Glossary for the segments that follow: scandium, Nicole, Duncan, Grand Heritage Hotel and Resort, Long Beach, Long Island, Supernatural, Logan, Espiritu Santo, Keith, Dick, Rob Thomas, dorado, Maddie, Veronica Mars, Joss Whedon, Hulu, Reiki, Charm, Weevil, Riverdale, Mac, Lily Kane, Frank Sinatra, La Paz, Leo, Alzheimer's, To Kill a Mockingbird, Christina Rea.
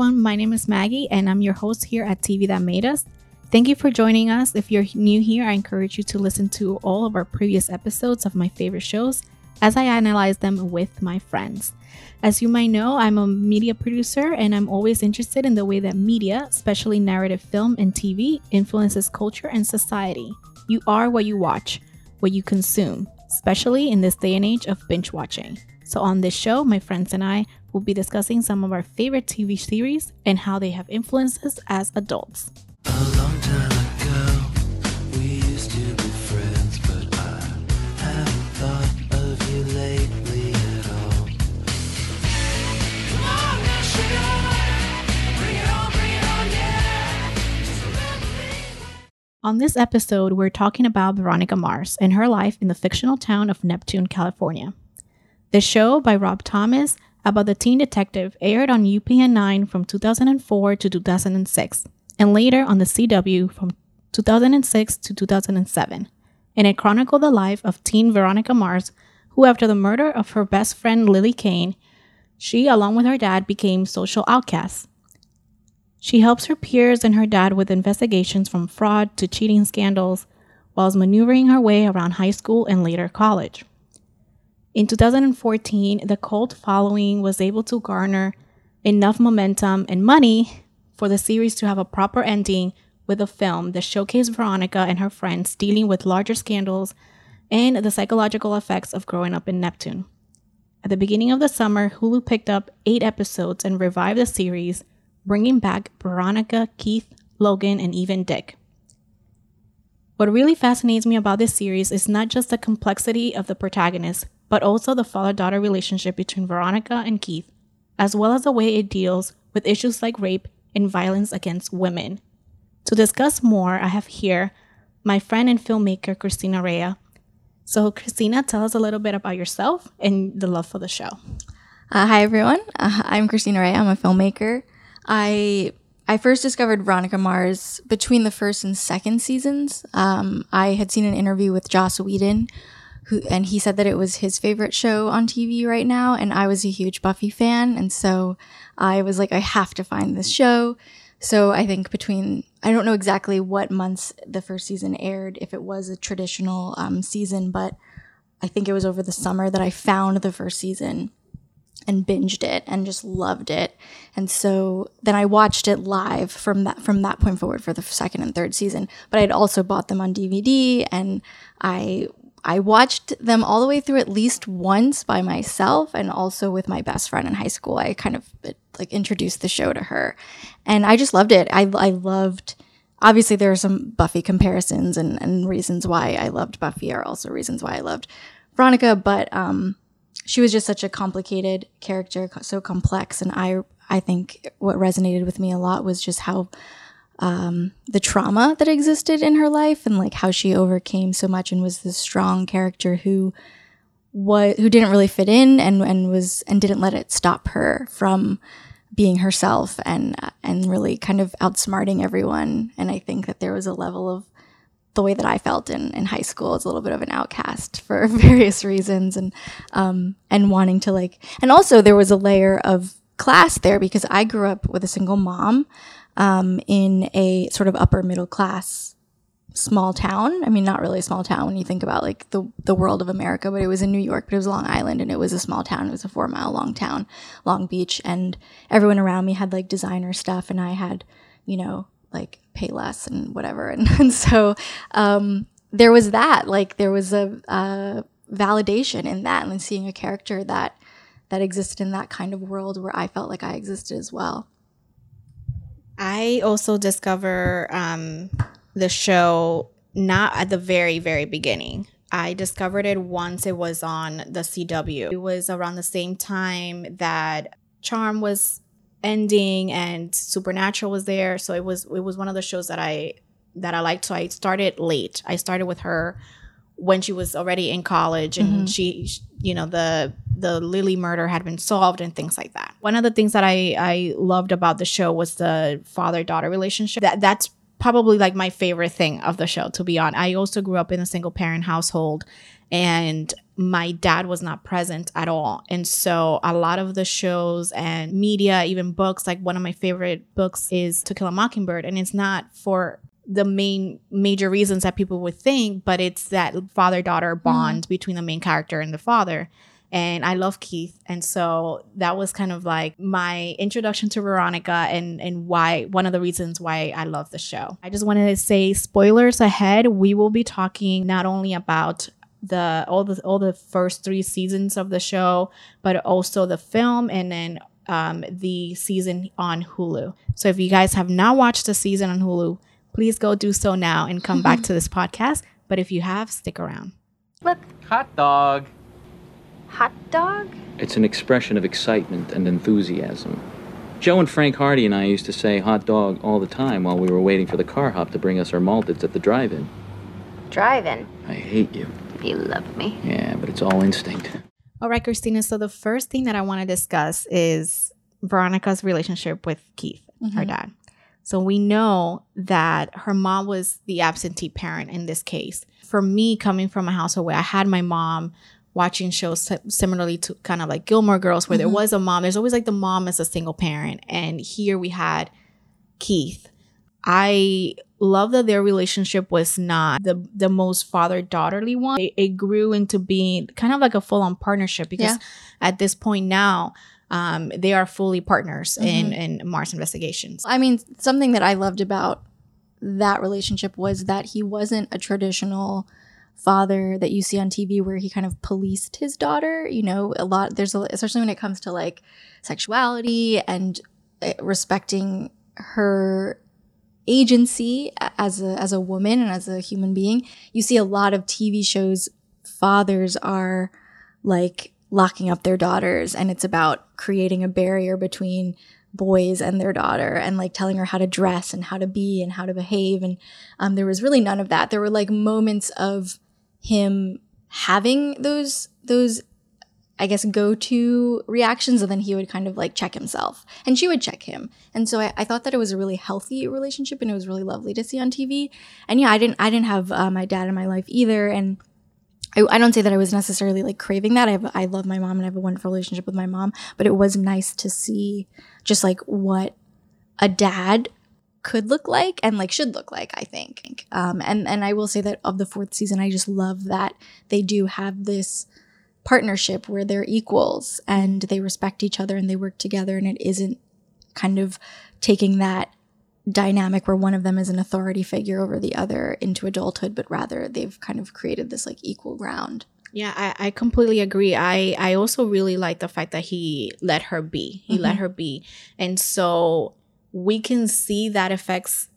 everyone. My name is Maggie, and I'm your host here at TV That Made Us. Thank you for joining us. If you're new here, I encourage you to listen to all of our previous episodes of my favorite shows as I analyze them with my friends. As you might know, I'm a media producer, and I'm always interested in the way that media, especially narrative film and TV, influences culture and society. You are what you watch, what you consume, especially in this day and age of binge watching. So on this show, my friends and I will be discussing some of our favorite TV series and how they have influenced us as adults. On this episode, we're talking about Veronica Mars and her life in the fictional town of Neptune, California. The show by Rob Thomas about the teen detective aired on UPN 9 from 2004 to 2006 and later on The CW from 2006 to 2007. And it chronicled the life of teen Veronica Mars, who after the murder of her best friend Lily Kane, she along with her dad became social outcasts. She helps her peers and her dad with investigations from fraud to cheating scandals, whilst maneuvering her way around high school and later college. In 2014, the cult following was able to garner enough momentum and money for the series to have a proper ending with a film that showcased Veronica and her friends dealing with larger scandals and the psychological effects of growing up in Neptune. At the beginning of the summer, Hulu picked up 8 episodes and revived the series, bringing back Veronica, Keith, Logan, and even Dick. What really fascinates me about this series is not just the complexity of the protagonist, but also the father-daughter relationship between Veronica and Keith, as well as the way it deals with issues like rape and violence against women. To discuss more, I have here my friend and filmmaker, Christina Rea. So Christina, tell us a little bit about yourself and the love for the show. Hi, everyone. I'm Christina Rea. I'm a filmmaker. I first discovered Veronica Mars between the first and second seasons. I had seen an interview with Joss Whedon, and he said that it was his favorite show on TV right now, and I was a huge Buffy fan, and so I was like, I have to find this show. So I think I don't know exactly what months the first season aired, if it was a traditional season, but I think it was over the summer that I found the first season and binged it and just loved it. And so then I watched it live from that point forward for the second and third season. But I'd also bought them on DVD, and I watched them all the way through at least once by myself, and also with my best friend in high school. I kind of like introduced the show to her, and I just loved it. I loved, obviously there are some Buffy comparisons, and reasons why I loved Buffy are also reasons why I loved Veronica, but she was just such a complicated character, so complex, and I think what resonated with me a lot was just how the trauma that existed in her life, and like how she overcame so much and was this strong character who didn't really fit in and didn't let it stop her from being herself and really kind of outsmarting everyone. And I think that there was a level of the way that I felt in high school as a little bit of an outcast for various reasons, and wanting to like, and also there was a layer of class there because I grew up with a single mom in a sort of upper middle class small town. I mean, not really a small town when you think about like the world of America, but it was in New York, but it was Long Island, and it was a small town. It was a 4-mile long town, Long Beach, and everyone around me had like designer stuff, and I had, you know, like pay less and whatever. And so there was that, like there was a validation in that, and seeing a character that existed in that kind of world where I felt like I existed as well. I also discover the show not at the very, very beginning. I discovered it once it was on the CW. It was around the same time that Charm was ending and Supernatural was there, so it was one of the shows that I liked. So I started late. I started with her when she was already in college, and she, you know, the Lily murder had been solved and things like that. One of the things that I loved about the show was the father-daughter relationship. That's probably like my favorite thing of the show, to be honest. I also grew up in a single parent household, and my dad was not present at all. And so a lot of the shows and media, even books, like one of my favorite books is To Kill a Mockingbird. And it's not for the main major reasons that people would think, but it's that father-daughter bond between the main character and the father. And I love Keith. And so that was kind of like my introduction to Veronica and why, one of the reasons why I love the show. I just wanted to say, spoilers ahead. We will be talking not only about all the first three seasons of the show, but also the film and then the season on Hulu. So if you guys have not watched the season on Hulu, please go do so now and come back to this podcast. But if you have, stick around. Look. Hot dog. Hot dog? It's an expression of excitement and enthusiasm. Joe and Frank Hardy and I used to say hot dog all the time while we were waiting for the car hop to bring us our malteds at the drive-in. Drive-in? I hate you. You love me. Yeah, but it's all instinct. All right, Christina. So the first thing that I want to discuss is Veronica's relationship with Keith, her dad. So we know that her mom was the absentee parent in this case. For me, coming from a household where I had my mom watching shows similarly to kind of like Gilmore Girls, where there was a mom. There's always like the mom as a single parent. And here we had Keith. I love that their relationship was not the most father-daughterly one. It grew into being kind of like a full-on partnership because at this point now, they are fully partners in Mars Investigations. I mean, something that I loved about that relationship was that he wasn't a traditional father that you see on TV where he kind of policed his daughter. You know, a lot, especially when it comes to like sexuality and respecting her agency as a woman and as a human being. You see a lot of TV shows, fathers are like locking up their daughters, and it's about creating a barrier between boys and their daughter and like telling her how to dress and how to be and how to behave. And there was really none of that. There were like moments of him having those I guess go-to reactions, and then he would kind of like check himself and she would check him. And so I thought that it was a really healthy relationship and it was really lovely to see on TV. And yeah, I didn't have my dad in my life either, and I don't say that I was necessarily like craving that. I love my mom and I have a wonderful relationship with my mom, but it was nice to see just like what a dad could look like and like should look like, I think. And I will say that of the fourth season, I just love that they do have this partnership where they're equals and they respect each other and they work together, and it isn't kind of taking that dynamic where one of them is an authority figure over the other into adulthood, but rather they've kind of created this like equal ground. Yeah, I completely agree. I also really like the fact that he let her be. He let her be. And so we can see that affects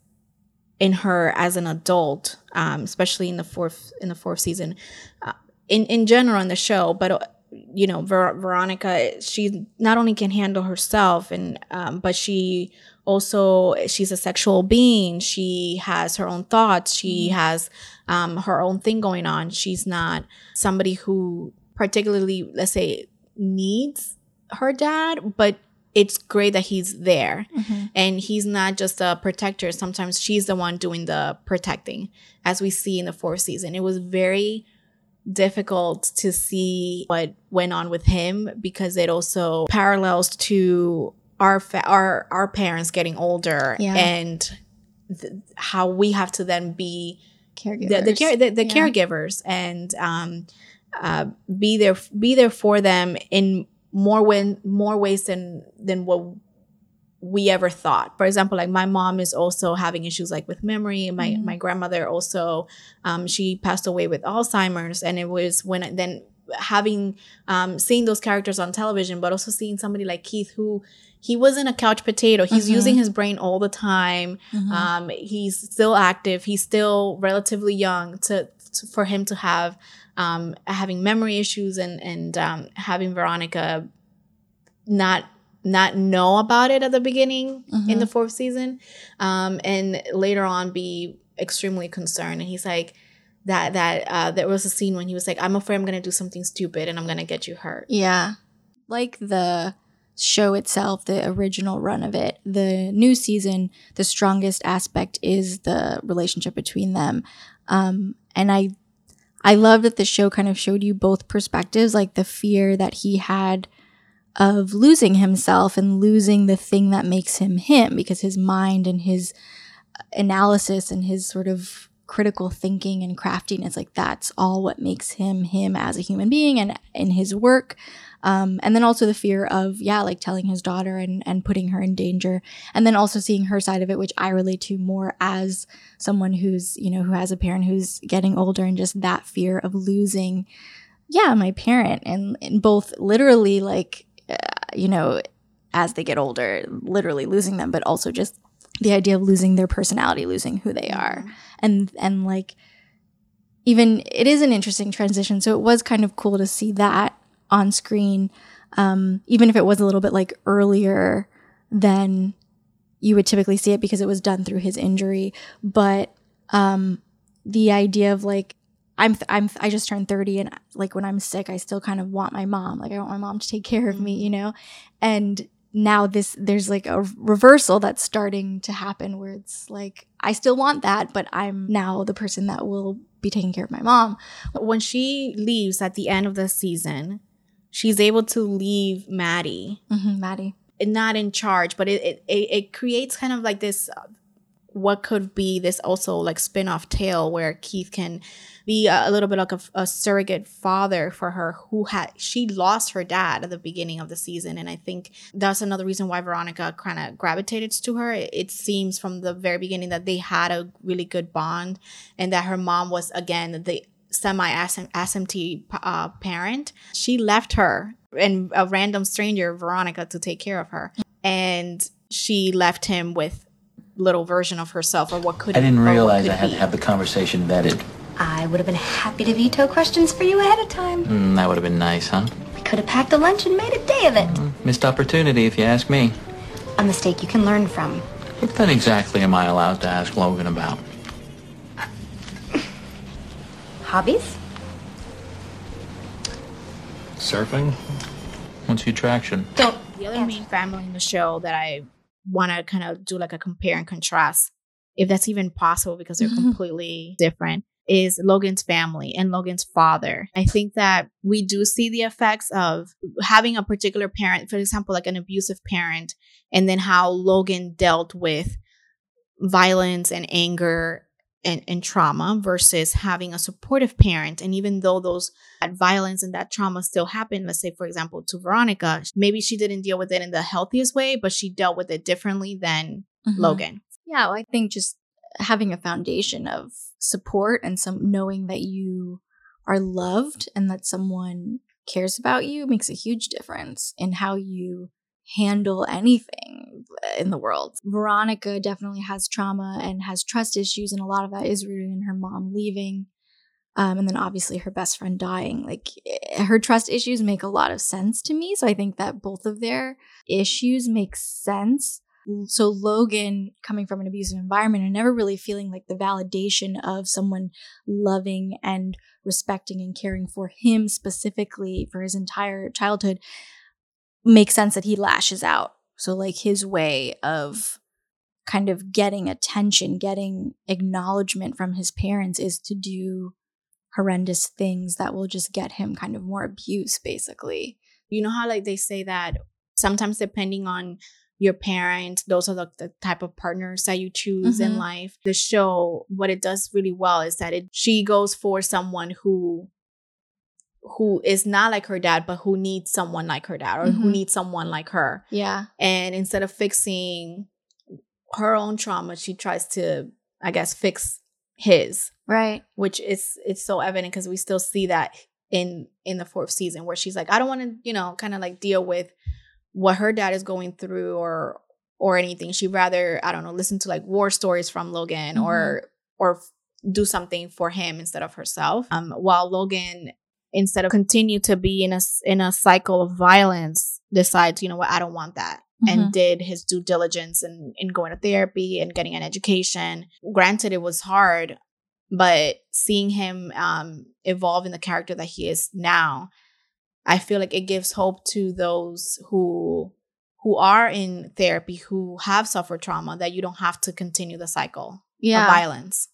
in her as an adult, especially in the fourth season. In general in the show, but you know, Veronica, she not only can handle herself and but she also, she's a sexual being. She has her own thoughts. She has her own thing going on. She's not somebody who particularly, let's say, needs her dad, but it's great that he's there. And he's not just a protector. Sometimes she's the one doing the protecting, as we see in the fourth season. It was very difficult to see what went on with him because it also parallels to our parents getting older and how we have to then be caregivers, the caregivers, and be there for them in more ways than what we ever thought. For example, like my mom is also having issues like with memory. My grandmother also, she passed away with Alzheimer's, and it was when then having seeing those characters on television, but also seeing somebody like Keith, who he wasn't a couch potato. He's using his brain all the time. He's still active. He's still relatively young for him to have having memory issues and having Veronica not know about it at the beginning in the fourth season, and later on be extremely concerned. And he's like that there was a scene when he was like, I'm afraid I'm gonna do something stupid and I'm gonna get you hurt. Yeah, like the show itself, the original run of it, the new season, the strongest aspect is the relationship between them, and I I love that the show kind of showed you both perspectives, like the fear that he had of losing himself and losing the thing that makes him him, because his mind and his analysis and his sort of critical thinking and craftiness, like that's all what makes him him as a human being and in his work. And then also the fear of, like telling his daughter and putting her in danger. And then also seeing her side of it, which I relate to more as someone who's, you know, who has a parent who's getting older, and just that fear of losing, my parent. And both literally, like, you know, as they get older, literally losing them, but also just the idea of losing their personality, losing who they are. And like, even it is an interesting transition. So it was kind of cool to see that on screen, even if it was a little bit like earlier than you would typically see it, because it was done through his injury. But the idea of like, I just turned 30, and like when I'm sick, I still kind of want my mom. Like I want my mom to take care of me, you know. And now there's like a reversal that's starting to happen, where it's like I still want that, but I'm now the person that will be taking care of my mom. When she leaves at the end of the season, she's able to leave Maddie. Mm-hmm, Maddie. Not in charge, but it creates kind of like this, what could be this also like spin-off tale where Keith can be a little bit like a surrogate father for her, she lost her dad at the beginning of the season. And I think that's another reason why Veronica kind of gravitated to her. It seems from the very beginning that they had a really good bond, and that her mom was, again, the semi-absentee parent. She left her and a random stranger, Veronica, to take care of her, and she left him with little version of herself, or what could I didn't realize I had to have the conversation vetted. I would have been happy to veto questions for you ahead of time. That would have been nice, huh? We could have packed a lunch and made a day of it. Missed opportunity, if you ask me. A mistake you can learn from. What then exactly am I allowed to ask Logan about? Hobbies? Surfing? What's the attraction? So, the other main family in the show that I want to kind of do like a compare and contrast, if that's even possible, because they're completely different, is Logan's family and Logan's father. I think that we do see the effects of having a particular parent, for example, like an abusive parent, and then how Logan dealt with violence and anger and trauma versus having a supportive parent. And even though that violence and that trauma still happened, let's say, for example, to Veronica, maybe she didn't deal with it in the healthiest way, but she dealt with it differently than Logan. Yeah, well, I think just having a foundation of support and some knowing that you are loved and that someone cares about you makes a huge difference in how you handle anything in the world. Veronica definitely has trauma and has trust issues, and a lot of that is rooted in her mom leaving, and then obviously her best friend dying. Like, her trust issues make a lot of sense to me, so I think that both of their issues make sense. So Logan, coming from an abusive environment and never really feeling like the validation of someone loving and respecting and caring for him specifically for his entire childhood, makes sense that he lashes out. So like his way of kind of getting attention, getting acknowledgement from his parents is to do horrendous things that will just get him kind of more abuse, basically. You know how like they say that sometimes depending on your parent, those are the type of partners that you choose in life. The show, what it does really well is that she goes for someone who is not like her dad, but who needs someone like her dad, or who needs someone like her. Yeah. And instead of fixing her own trauma, she tries to, I guess, fix his. Right. Which it's so evident, because we still see that in the fourth season, where she's like, I don't want to, you know, kind of like deal with what her dad is going through or anything. She'd rather, I don't know, listen to like war stories from Logan or do something for him instead of herself. While Logan, instead of continue to be in a cycle of violence, decides, you know what, I don't want that. And did his due diligence in going to therapy and getting an education. Granted, it was hard, but seeing him evolve in the character that he is now, I feel like it gives hope to those who are in therapy, who have suffered trauma, that you don't have to continue the cycle of violence.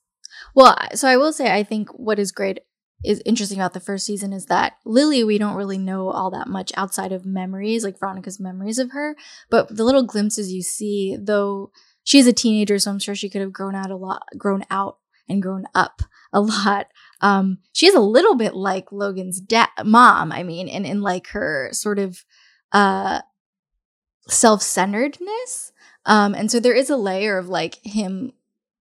Well, so I will say, I think what is great is interesting about the first season is that Lily, we don't really know all that much outside of memories, like Veronica's memories of her. But the little glimpses you see, though she's a teenager, so I'm sure she could have grown out and grown up a lot. She's a little bit like Logan's mom, I mean, in like her sort of self-centeredness. And so there is a layer of like him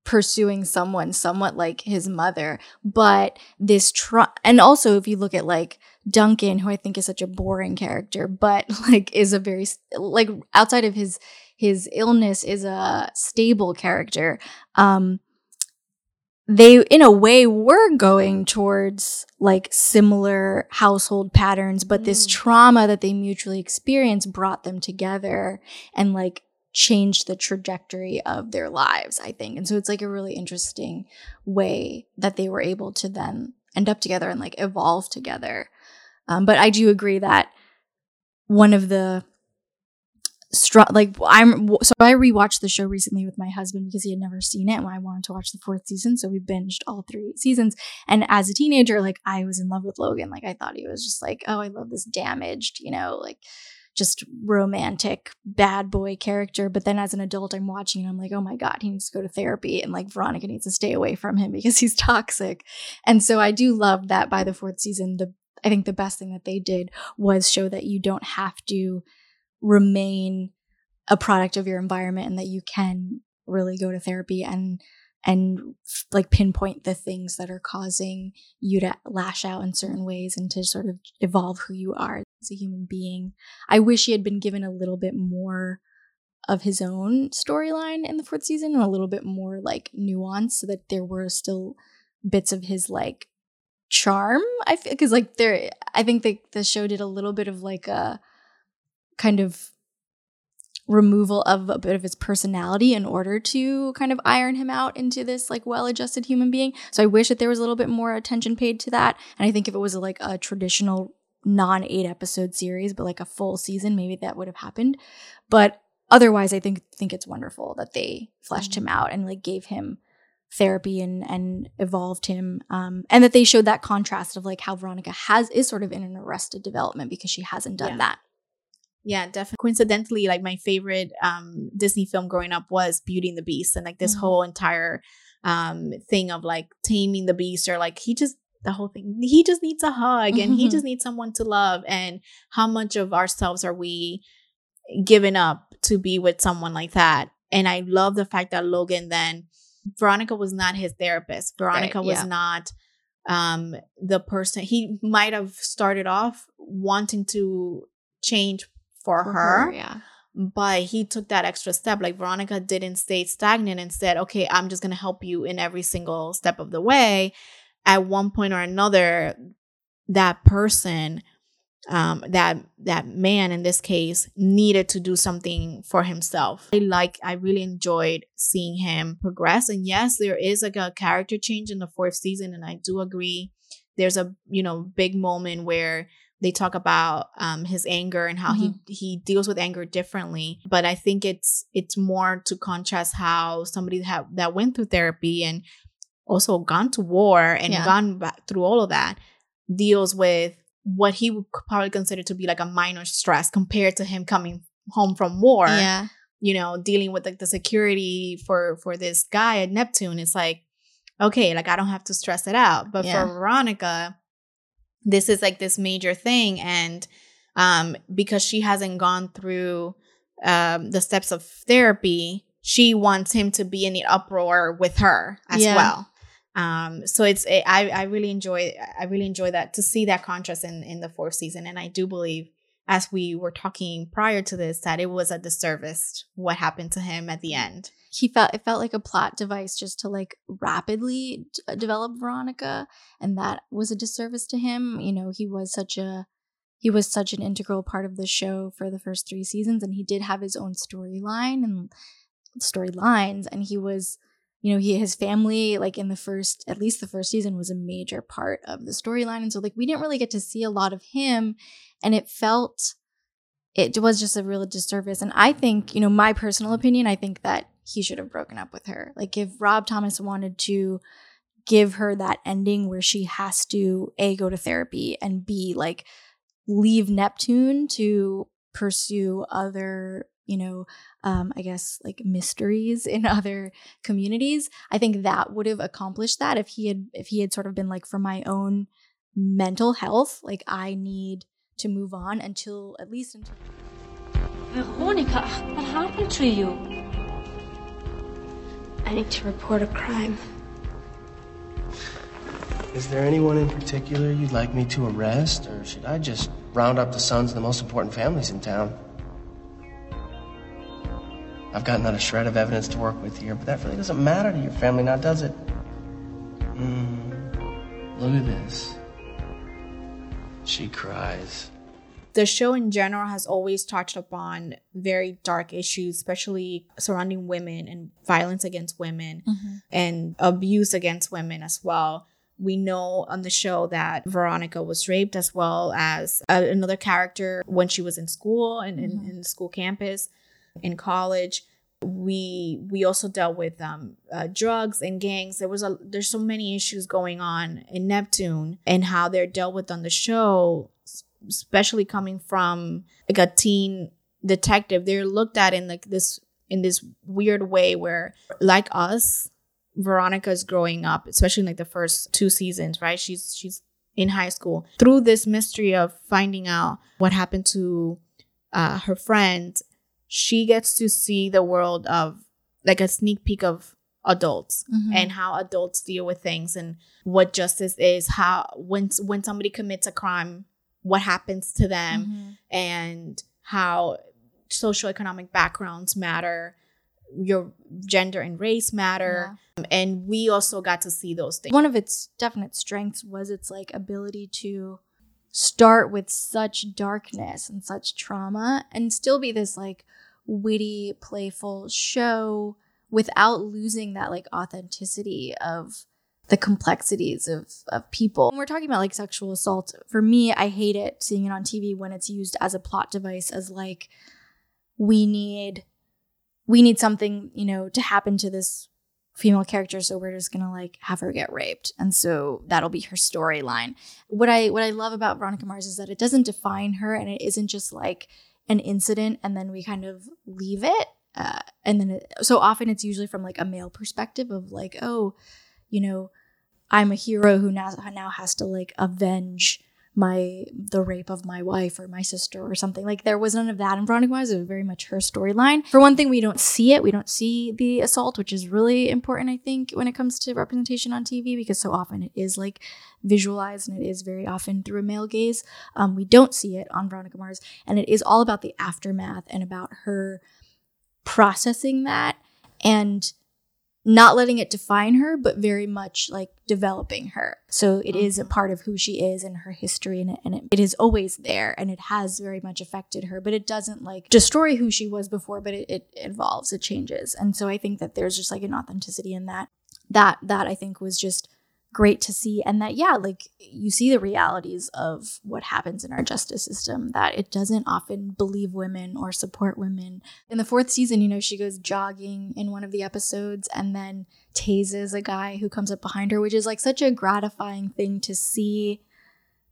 pursuing someone somewhat like his mother, but and also if you look at like Duncan, who I think is such a boring character, but like is a very like outside of his illness is a stable character. They in a way were going towards like similar household patterns, but this trauma that they mutually experienced brought them together and like changed the trajectory of their lives, I think. And so it's like a really interesting way that they were able to then end up together and like evolve together. But I do agree that one of the so I rewatched the show recently with my husband because he had never seen it and I wanted to watch the fourth season, so we binged all three seasons. And as a teenager, like I was in love with Logan. Like I thought he was just like, oh, I love this damaged, you know, like just romantic bad boy character. But then as an adult, I'm watching and I'm like, oh my God, he needs to go to therapy. And like Veronica needs to stay away from him because he's toxic. And so I do love that by the fourth season, I think the best thing that they did was show that you don't have to remain a product of your environment and that you can really go to therapy and like pinpoint the things that are causing you to lash out in certain ways and to sort of evolve who you are as a human being. I wish he had been given a little bit more of his own storyline in the fourth season and a little bit more like nuance so that there were still bits of his like charm. I feel because like I think the show did a little bit of like a kind of removal of a bit of his personality in order to kind of iron him out into this like well-adjusted human being. So I wish that there was a little bit more attention paid to that. And I think if it was like a traditional non-8-episode series, but like a full season, maybe that would have happened. But otherwise, I think it's wonderful that they fleshed him out and like gave him therapy and evolved him. And that they showed that contrast of like how Veronica is sort of in an arrested development because she hasn't done that. Yeah, definitely. Coincidentally, like my favorite Disney film growing up was Beauty and the Beast. And like this whole entire thing of like taming the beast or like he just needs a hug and he just needs someone to love. And how much of ourselves are we giving up to be with someone like that? And I love the fact that Logan then, Veronica was not his therapist. Veronica was not the person. He might have started off wanting to change for her, but he took that extra step. Like Veronica didn't stay stagnant and said, okay, I'm just going to help you in every single step of the way. At one point or another, that person, that man in this case, needed to do something for himself. I really enjoyed seeing him progress. And yes, there is like a character change in the fourth season. And I do agree. There's a, big moment where they talk about his anger and how he deals with anger differently. But I think it's more to contrast how somebody that went through therapy and also gone to war and gone back through all of that deals with what he would probably consider to be like a minor stress compared to him coming home from war. Yeah. Dealing with like the security for this guy at Neptune. It's like, okay, like I don't have to stress it out. But for Veronica, this is like this major thing. And because she hasn't gone through the steps of therapy, she wants him to be in the uproar with her as well. So I really enjoy that, to see that contrast in the fourth season. And I do believe, as we were talking prior to this, that it was a disservice what happened to him at the end. It felt like a plot device just to like rapidly develop Veronica, and that was a disservice to him. He was such an integral part of the show for the first three seasons, and he did have his own storylines, and he was, his family, like at least the first season, was a major part of the storyline, and so like we didn't really get to see a lot of him, and it was just a real disservice. And I think, my personal opinion, I think that he should have broken up with her. Like if Rob Thomas wanted to give her that ending where she has to A, go to therapy, and B, like leave Neptune to pursue other, you know, I guess like mysteries in other communities. I think that would have accomplished that if he had sort of been like, for my own mental health, like I need to move on until. Veronica, what happened to you? I need to report a crime. Is there anyone in particular you'd like me to arrest, or should I just round up the sons of the most important families in town? I've got not a shred of evidence to work with here, but that really doesn't matter to your family now, does it? Look at this. She cries. The show in general has always touched upon very dark issues, especially surrounding women and violence against women and abuse against women as well. We know on the show that Veronica was raped, as well as another character when she was in school and in school campus, in college. We also dealt with drugs and gangs. There's so many issues going on in Neptune, and how they're dealt with on the show, especially coming from like a teen detective. They're looked at in like this, in this weird way where, like us, Veronica's growing up, especially in like the first two seasons, right? She's in high school, through this mystery of finding out what happened to her friend. She gets to see the world of like a sneak peek of adults and how adults deal with things, and what justice is, how when somebody commits a crime, what happens to them, and how socioeconomic backgrounds matter, your gender and race matter. Yeah. And we also got to see those things. One of its definite strengths was its like ability to start with such darkness and such trauma and still be this like witty, playful show without losing that like authenticity of the complexities of people. When we're talking about like sexual assault, for me, I hate it, seeing it on TV when it's used as a plot device, as like, we need something, you know, to happen to this female character, so we're just gonna like have her get raped, and so that'll be her storyline. What I love about Veronica Mars is that it doesn't define her, and it isn't just like an incident and then we kind of leave it. And then so often it's usually from like a male perspective of like, oh, you know, I'm a hero who now has to like avenge the rape of my wife or my sister or something. Like, there was none of that in Veronica Mars. It was very much her storyline. For one thing, we don't see it. We don't see the assault, which is really important, I think, when it comes to representation on TV, because so often it is like visualized, and it is very often through a male gaze. We don't see it on Veronica Mars, and it is all about the aftermath and about her processing that and not letting it define her, but very much like developing her. So it is a part of who she is and her history, and it is always there, and it has very much affected her, but it doesn't like destroy who she was before, but it evolves, it changes. And so I think that there's just like an authenticity in that I think was just great to see. And that, yeah, like you see the realities of what happens in our justice system, that it doesn't often believe women or support women. In the fourth season, you know, she goes jogging in one of the episodes and then tases a guy who comes up behind her, which is like such a gratifying thing to see,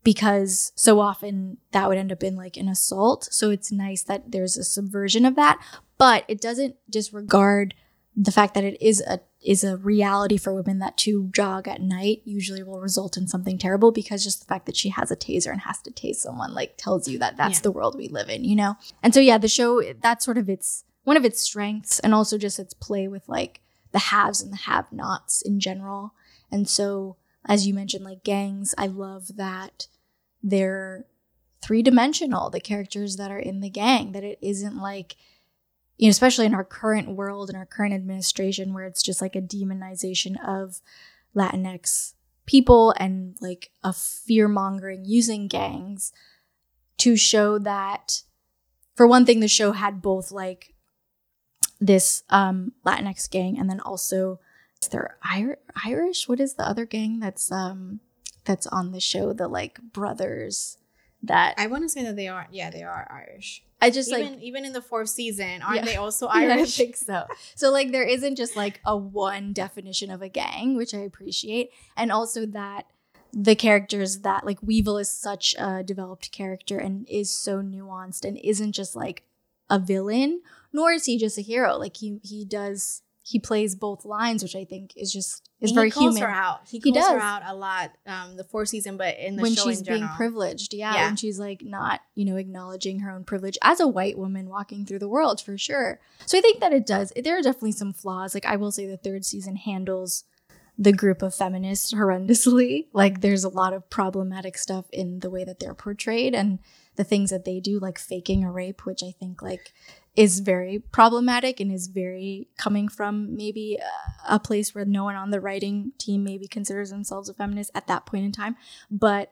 because so often that would end up in like an assault. So it's nice that there's a subversion of that, but it doesn't disregard the fact that it is a reality for women that to jog at night usually will result in something terrible, because just the fact that she has a taser and has to tase someone like tells you that's the world we live in, you know? And so, yeah, the show, that's sort of one of its strengths, and also just its play with like the haves and the have-nots in general. And so, as you mentioned, like gangs, I love that they're three-dimensional, the characters that are in the gang, that it isn't like, you know, especially in our current world and our current administration, where it's just like a demonization of Latinx people and like a fear-mongering using gangs to show that, for one thing, the show had both like this Latinx gang, and then also they're Irish. What is the other gang that's on the show? The like brothers that. I want to say that they are. Yeah, they are Irish. I just even in the fourth season, aren't they also Irish? Yeah, I think so. So like there isn't just like a one definition of a gang, which I appreciate, and also that the characters that like Weevil is such a developed character and is so nuanced and isn't just like a villain, nor is he just a hero. Like he plays both lines, which I think is just very human. He calls her out. He calls her out a lot. The fourth season, but in the show in general, when she's being privileged, yeah, when she's like not acknowledging her own privilege as a white woman walking through the world for sure. So I think that it does. There are definitely some flaws. Like I will say, the third season handles the group of feminists horrendously. Like there's a lot of problematic stuff in the way that they're portrayed and the things that they do, like faking a rape, which I think like is very problematic and is very coming from maybe a place where no one on the writing team maybe considers themselves a feminist at that point in time. But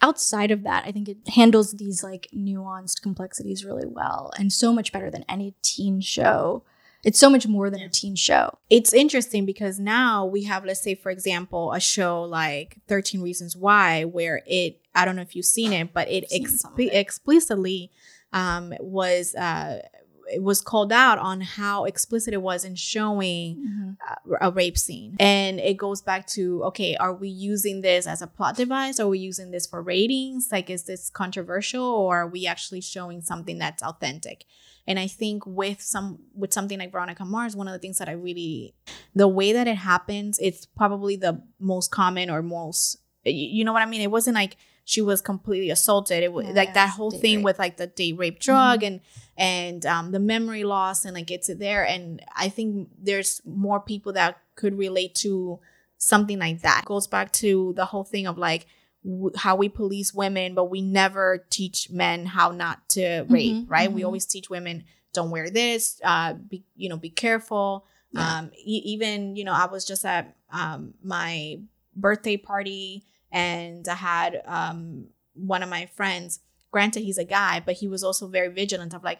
outside of that, I think it handles these like nuanced complexities really well and so much better than any teen show. It's so much more than a teen show. It's interesting because now we have, let's say, for example, a show like 13 Reasons Why, where I don't know if you've seen it, but it explicitly was called out on how explicit it was in showing a rape scene. And it goes back to, okay, are we using this as a plot device? Are we using this for ratings? Like, is this controversial, or are we actually showing something that's authentic? And I think with something like Veronica Mars, one of the things that the way that it happens, it's probably the most common or most, you know what I mean? It wasn't like she was completely assaulted. It was that whole thing rape. With like the date rape drug and the memory loss and like it's there. And I think there's more people that could relate to something like that. It goes back to the whole thing of like, how we police women, but we never teach men how not to rape, right? We always teach women, don't wear this, be careful. Yeah. I was just at my birthday party and I had one of my friends, granted he's a guy, but he was also very vigilant of like,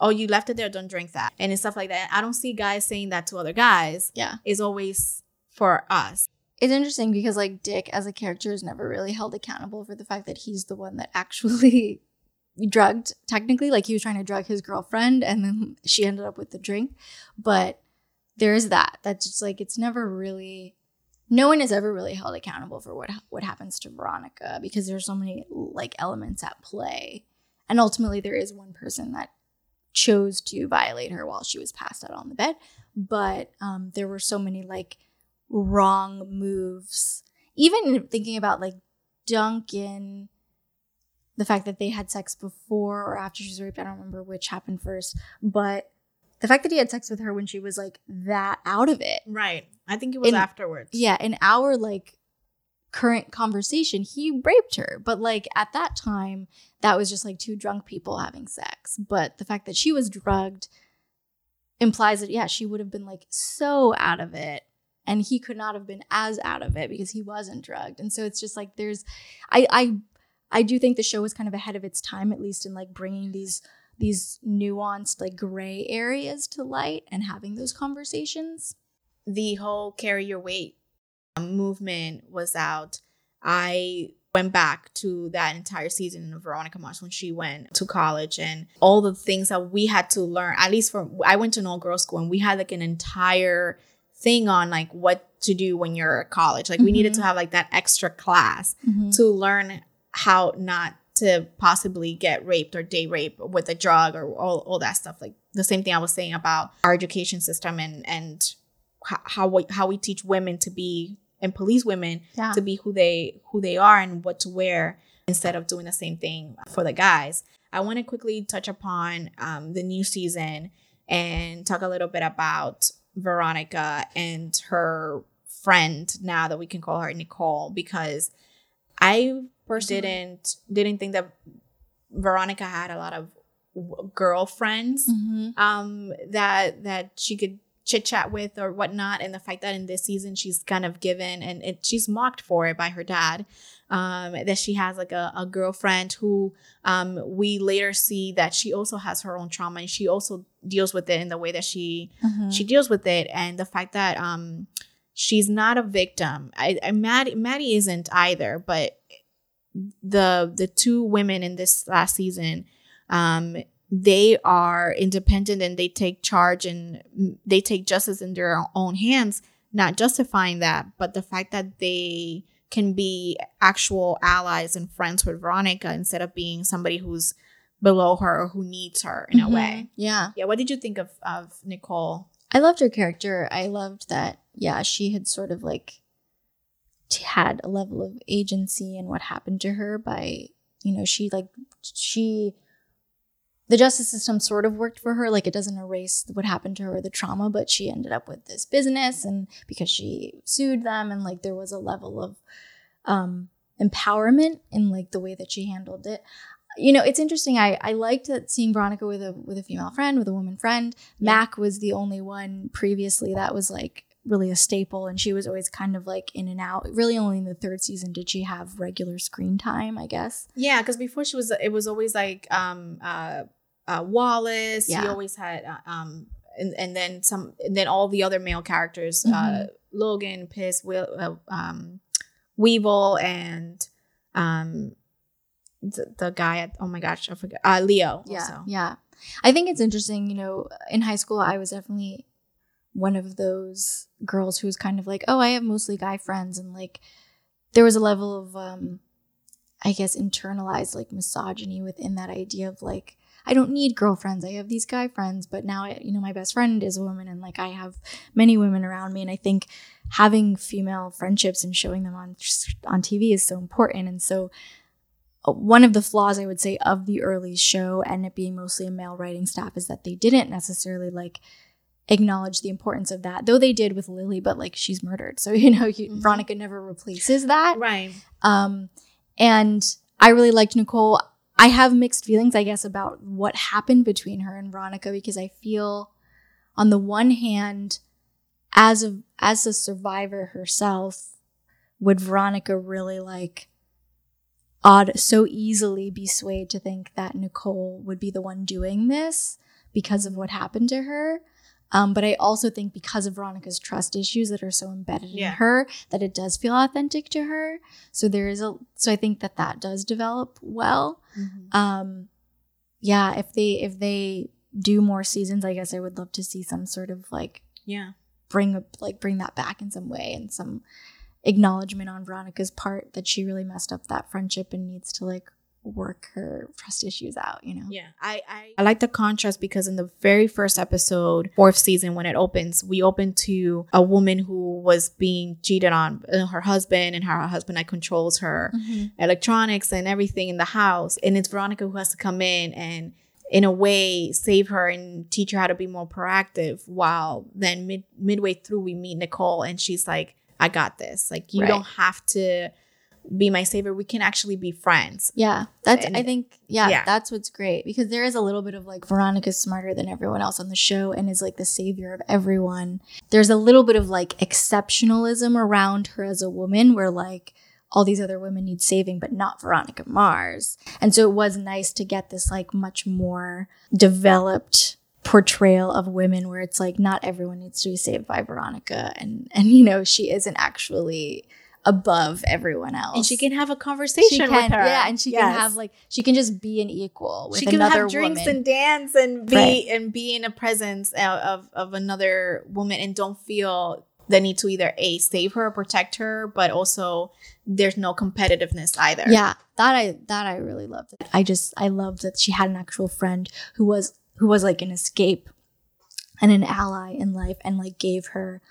oh, you left it there, don't drink that. And stuff like that. I don't see guys saying that to other guys. Yeah. It's always for us. It's interesting because, like, Dick as a character is never really held accountable for the fact that he's the one that actually drugged, technically. Like, he was trying to drug his girlfriend, and then she ended up with the drink. But there is that. That's just, like, it's never really – no one is ever really held accountable for what happens to Veronica because there's so many, like, elements at play. And ultimately, there is one person that chose to violate her while she was passed out on the bed. But there were so many, like – wrong moves. Even thinking about like Duncan, the fact that they had sex before or after she was raped, I don't remember which happened first, but the fact that he had sex with her when she was like that out of it. Right. I think it was afterwards. Yeah. In our like current conversation, he raped her. But like at that time, that was just like two drunk people having sex. But the fact that she was drugged implies that, yeah, she would have been like so out of it. And he could not have been as out of it because he wasn't drugged. And so it's just like there's – I do think the show was kind of ahead of its time, at least in like bringing these nuanced like gray areas to light and having those conversations. The whole carry your weight movement was out. I went back to that entire season of Veronica Mars when she went to college and all the things that we had to learn, at least I went to an all-girls school and we had like an entire – thing on like what to do when you're at college. Like we needed to have like that extra class to learn how not to possibly get raped or date rape with a drug or all that stuff. Like the same thing I was saying about our education system and how we teach women to be and police women to be who they are and what to wear instead of doing the same thing for the guys. I want to quickly touch upon the new season and talk a little bit about Veronica and her friend, now that we can call her Nicole, because I first didn't think that Veronica had a lot of girlfriends that she could chit chat with or whatnot, and the fact that in this season she's kind of given and she's mocked for it by her dad, that she has like a girlfriend who we later see that she also has her own trauma and she also deals with it in the way that she deals with it, and the fact that she's not a victim. Maddie isn't either, but the two women in this last season, they are independent and they take charge and they take justice in their own hands, not justifying that, but the fact that they can be actual allies and friends with Veronica instead of being somebody who's below her or who needs her in a way. Yeah. Yeah. What did you think of Nicole? I loved her character. I loved that, yeah, she had sort of like had a level of agency in what happened to her by, you know, the justice system sort of worked for her. Like, it doesn't erase what happened to her, the trauma, but she ended up with this business and because she sued them, and like there was a level of empowerment in like the way that she handled it. You know, it's interesting. I liked that seeing Veronica with a female friend, with a woman friend. Mac was the only one previously that was like really a staple, and she was always kind of like in and out. Really only in the third season did she have regular screen time, I guess. Yeah, because before it was always like Wallace. Yeah. He always had and then all the other male characters, Logan, Piss, Weevil, and the guy at, oh my gosh, I forget, Leo. Yeah, also. Yeah. I think it's interesting, you know, in high school I was definitely one of those girls who's kind of like, oh, I have mostly guy friends, and like there was a level of I guess internalized like misogyny within that idea of like, I don't need girlfriends, I have these guy friends, but now I, you know, my best friend is a woman and like I have many women around me, and I think having female friendships and showing them on TV is so important. And so one of the flaws, I would say, of the early show and it being mostly a male writing staff is that they didn't necessarily like acknowledge the importance of that, though they did with Lily, but like she's murdered, so you know, Veronica never replaces that, right? And I really liked Nicole. I have mixed feelings, I guess, about what happened between her and Veronica, because I feel on the one hand, as a survivor herself, would Veronica really like so easily be swayed to think that Nicole would be the one doing this because of what happened to her? But I also think because of Veronica's trust issues that are so embedded in her, that it does feel authentic to her. So I think that does develop well. Mm-hmm. Yeah, if they do more seasons, I guess I would love to see some sort of like, bring that back in some way, and some acknowledgement on Veronica's part that she really messed up that friendship and needs to like work her trust issues out, you know? Yeah. I like the contrast, because in the very first episode, fourth season, when it opens, we open to a woman who was being cheated on, her husband, and how her husband like controls her electronics and everything in the house. And it's Veronica who has to come in and in a way save her and teach her how to be more proactive, while then midway through we meet Nicole, and she's like, I got this. Like, you don't have to be my savior, we can actually be friends. Yeah, that's, and I think, that's what's great, because there is a little bit of like, Veronica's smarter than everyone else on the show and is like the savior of everyone. There's a little bit of like exceptionalism around her as a woman, where like all these other women need saving, but not Veronica Mars. And so it was nice to get this like much more developed portrayal of women, where it's like not everyone needs to be saved by Veronica, and you know, she isn't actually above everyone else, and she can have a conversation with her. Yeah, and she can have like, she can just be an equal with another woman. She can have drinks and dance and be in a presence of another woman, and don't feel the need to either save her or protect her, but also there's no competitiveness either. Yeah, that I really loved. I loved that she had an actual friend who was like an escape and an ally in life, and like gave her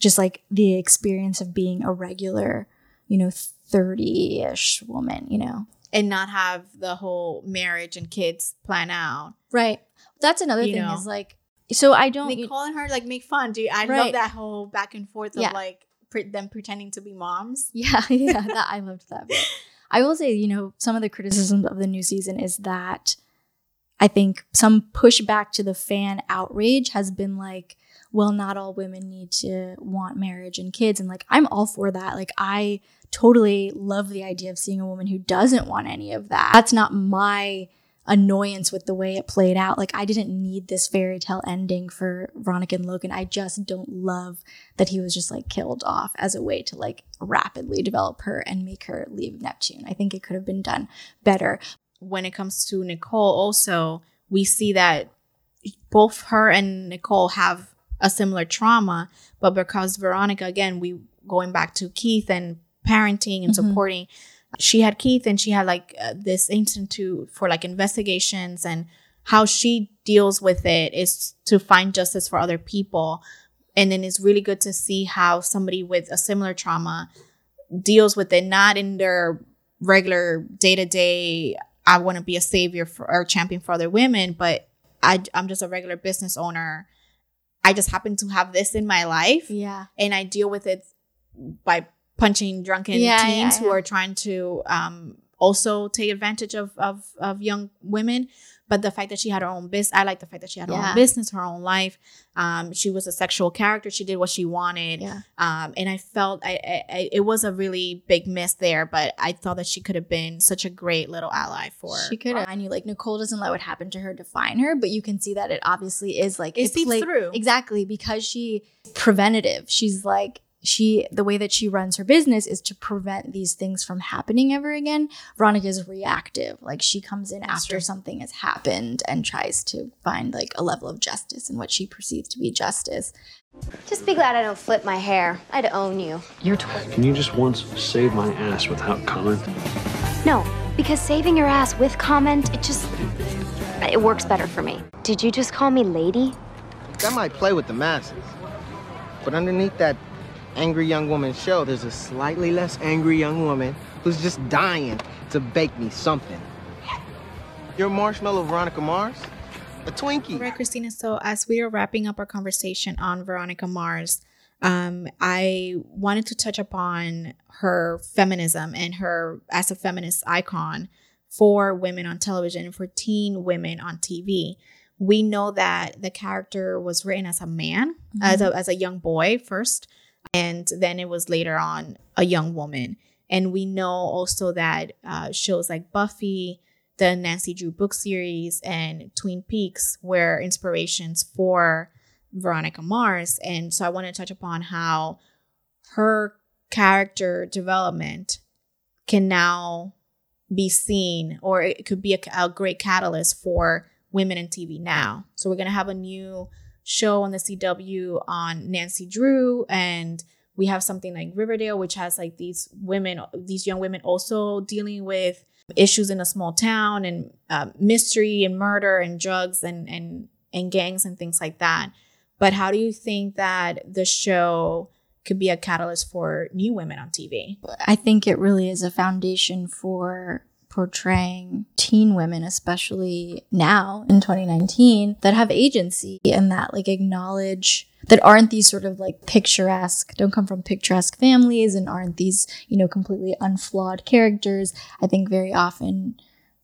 just like the experience of being a regular, you know, 30-ish woman, you know. And not have the whole marriage and kids plan out. Right. That's another thing is like, so I don't... Nicole and her like make fun. I love that whole back and forth of like them pretending to be moms. Yeah, I loved that. But I will say, you know, some of the criticisms of the new season is that I think some pushback to the fan outrage has been like, well, not all women need to want marriage and kids. And like, I'm all for that. Like, I totally love the idea of seeing a woman who doesn't want any of that. That's not my annoyance with the way it played out. Like, I didn't need this fairy tale ending for Veronica and Logan. I just don't love that he was just like killed off as a way to like rapidly develop her and make her leave Neptune. I think it could have been done better. When it comes to Nicole, also, we see that both her and Nicole have a similar trauma, but because Veronica, again, we going back to Keith and parenting and supporting, she had Keith and she had like this institute for like investigations, and how she deals with it is to find justice for other people. And then it's really good to see how somebody with a similar trauma deals with it, not in their regular day-to-day, I want to be a savior for, or champion for other women, but I'm just a regular business owner. I just happen to have this in my life. Yeah. And I deal with it by punching drunken teens who are trying to also take advantage of young women. But the fact that she had her own business, I like the fact that she had her own business, her own life. She was a sexual character. She did what she wanted. Yeah. And I felt it was a really big miss there, but I thought that she could have been such a great little ally for her. She could have. I knew, like, Nicole doesn't let what happened to her define her, but you can see that it obviously is, like, it seeps through. Exactly, because she's preventative. She's, like, the way that she runs her business is to prevent these things from happening ever again. Veronica is reactive. Like, she comes in after something has happened and tries to find like a level of justice and what she perceives to be justice. Just be glad I don't flip my hair. I'd own you. You're 12. Can you just once save my ass without comment? No, because saving your ass with comment, it works better for me. Did you just call me lady? That might play with the masses, but underneath that angry young woman show, there's a slightly less angry young woman who's just dying to bake me something. Your marshmallow, Veronica Mars, a Twinkie. All right, Christina. So as we are wrapping up our conversation on Veronica Mars, I wanted to touch upon her feminism and her as a feminist icon for women on television, for teen women on TV. We know that the character was written as a man, as a young boy first. And then it was later on a young woman. And we know also that shows like Buffy, the Nancy Drew book series, and Twin Peaks were inspirations for Veronica Mars. And so I want to touch upon how her character development can now be seen, or it could be a great catalyst for women in TV now. So we're going to have a new show on the CW on Nancy Drew, and we have something like Riverdale, which has like these young women also dealing with issues in a small town, and mystery and murder and drugs and gangs and things like that. But how do you think that the show could be a catalyst for new women on TV? I think it really is a foundation for portraying teen women, especially now in 2019, that have agency and that like acknowledge that aren't these sort of like picturesque, don't come from picturesque families and aren't these, you know, completely unflawed characters. I think very often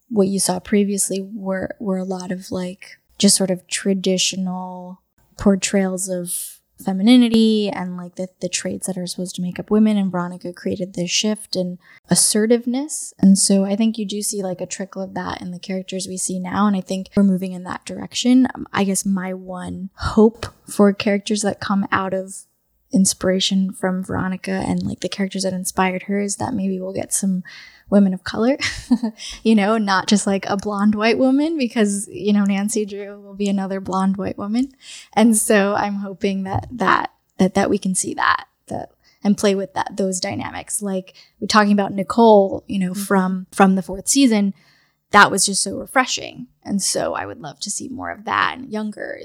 what you saw previously were a lot of like just sort of traditional portrayals of femininity and like the traits that are supposed to make up women, and Veronica created this shift and assertiveness. And so I think you do see like a trickle of that in the characters we see now, and I think we're moving in that direction. I guess my one hope for characters that come out of inspiration from Veronica and like the characters that inspired her is that maybe we'll get some women of color, you know, not just like a blonde white woman, because, you know, Nancy Drew will be another blonde white woman. And so I'm hoping that we can see that and play with that, those dynamics. Like we're talking about Nicole, you know, from the fourth season, that was just so refreshing. And so I would love to see more of that, and younger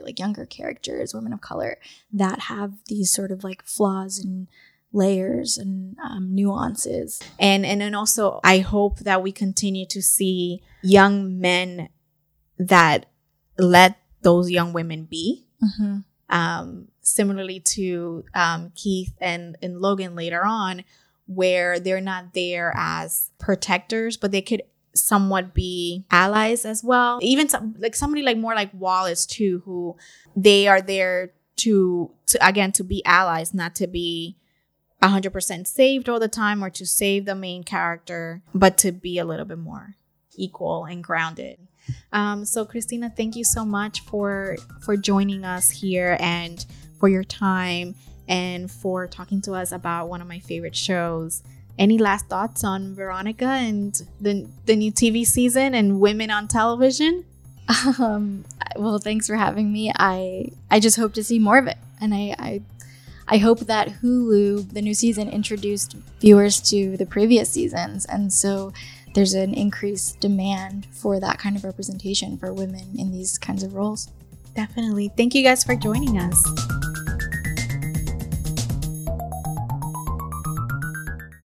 characters, women of color that have these sort of like flaws and layers and nuances. And then also I hope that we continue to see young men that let those young women be. Similarly to Keith and Logan later on, where they're not there as protectors, but they could somewhat be allies as well. Even somebody like more like Wallace too, who they are there to be allies, not to be 100% saved all the time or to save the main character, but to be a little bit more equal and grounded. So Christina, thank you so much for joining us here and for your time and for talking to us about one of my favorite shows. Any last thoughts on Veronica and the new TV season and women on television? Well, thanks for having me. I just hope to see more of it. And I hope that Hulu, the new season, introduced viewers to the previous seasons. And so there's an increased demand for that kind of representation for women in these kinds of roles. Definitely. Thank you guys for joining us.